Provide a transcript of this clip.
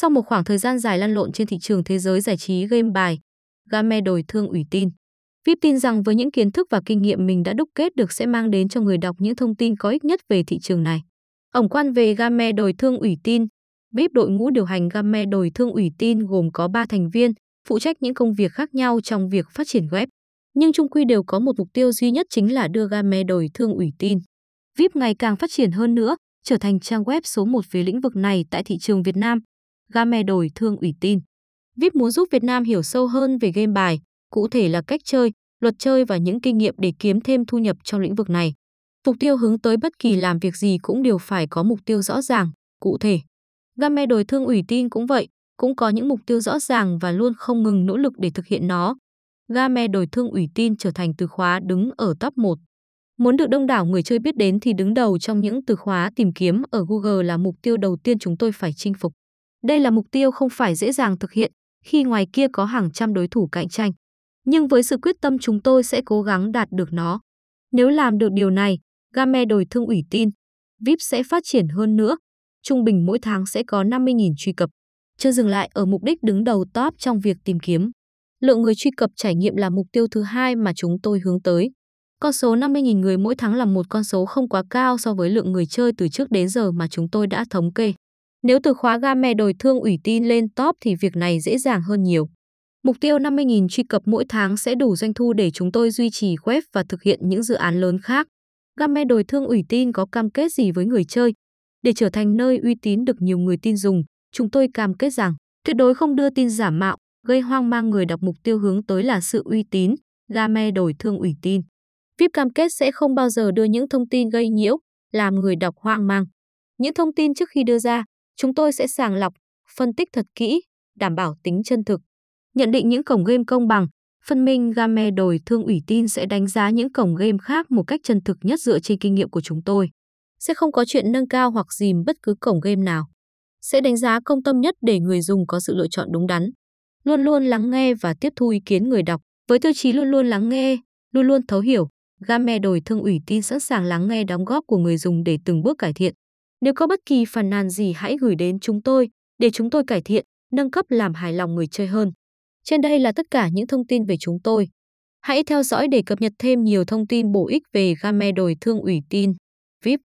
Sau một khoảng thời gian dài lăn lộn trên thị trường thế giới giải trí game bài, Gamedoithuonguytin.Vip tin rằng với những kiến thức và kinh nghiệm mình đã đúc kết được sẽ mang đến cho người đọc những thông tin có ích nhất về thị trường này. Tổng quan về Gamedoithuonguytin.Vip, đội ngũ điều hành Gamedoithuonguytin gồm có 3 thành viên, phụ trách những công việc khác nhau trong việc phát triển web. Nhưng chung quy đều có một mục tiêu duy nhất, chính là đưa Gamedoithuonguytin.Vip ngày càng phát triển hơn nữa, trở thành trang web số 1 về lĩnh vực này tại thị trường Việt Nam. Gamedoithuonguytin.Vip muốn giúp Việt Nam hiểu sâu hơn về game bài, cụ thể là cách chơi, luật chơi và những kinh nghiệm để kiếm thêm thu nhập trong lĩnh vực này. Mục tiêu hướng tới bất kỳ làm việc gì cũng đều phải có mục tiêu rõ ràng, cụ thể. Gamedoithuonguytin cũng vậy, cũng có những mục tiêu rõ ràng và luôn không ngừng nỗ lực để thực hiện nó. Gamedoithuonguytin trở thành từ khóa đứng ở top 1. Muốn được đông đảo người chơi biết đến thì đứng đầu trong những từ khóa tìm kiếm ở Google là mục tiêu đầu tiên chúng tôi phải chinh phục. Đây là mục tiêu không phải dễ dàng thực hiện khi ngoài kia có hàng trăm đối thủ cạnh tranh. Nhưng với sự quyết tâm chúng tôi sẽ cố gắng đạt được nó. Nếu làm được điều này, Gamedoithuonguytin.Vip sẽ phát triển hơn nữa. Trung bình mỗi tháng sẽ có 50.000 truy cập. Chưa dừng lại ở mục đích đứng đầu top trong việc tìm kiếm. Lượng người truy cập trải nghiệm là mục tiêu thứ hai mà chúng tôi hướng tới. Con số 50.000 người mỗi tháng là một con số không quá cao so với lượng người chơi từ trước đến giờ mà chúng tôi đã thống kê. Nếu từ khóa Gamedoithuonguytin lên top thì việc này dễ dàng hơn nhiều. Mục tiêu 50.000 truy cập mỗi tháng sẽ đủ doanh thu để chúng tôi duy trì web và thực hiện những dự án lớn khác. Gamedoithuonguytin có cam kết gì với người chơi? Để trở thành nơi uy tín được nhiều người tin dùng, chúng tôi cam kết rằng tuyệt đối không đưa tin giả mạo, gây hoang mang người đọc. Mục tiêu hướng tới là sự uy tín. Gamedoithuonguytin.Vip cam kết sẽ không bao giờ đưa những thông tin gây nhiễu, làm người đọc hoang mang. Những thông tin trước khi đưa ra, chúng tôi sẽ sàng lọc, phân tích thật kỹ, đảm bảo tính chân thực. Nhận định những cổng game công bằng, phân minh Gamedoithuonguytin sẽ đánh giá những cổng game khác một cách chân thực nhất dựa trên kinh nghiệm của chúng tôi. Sẽ không có chuyện nâng cao hoặc dìm bất cứ cổng game nào. Sẽ đánh giá công tâm nhất để người dùng có sự lựa chọn đúng đắn. Luôn luôn lắng nghe và tiếp thu ý kiến người đọc. Với tiêu chí luôn luôn lắng nghe, luôn luôn thấu hiểu, Gamedoithuonguytin sẵn sàng lắng nghe đóng góp của người dùng để từng bước cải thiện. Nếu có bất kỳ phàn nàn gì hãy gửi đến chúng tôi để chúng tôi cải thiện, nâng cấp, làm hài lòng người chơi hơn. Trên đây là tất cả những thông tin về chúng tôi. Hãy theo dõi để cập nhật thêm nhiều thông tin bổ ích về Gamedoithuonguytin.Vip.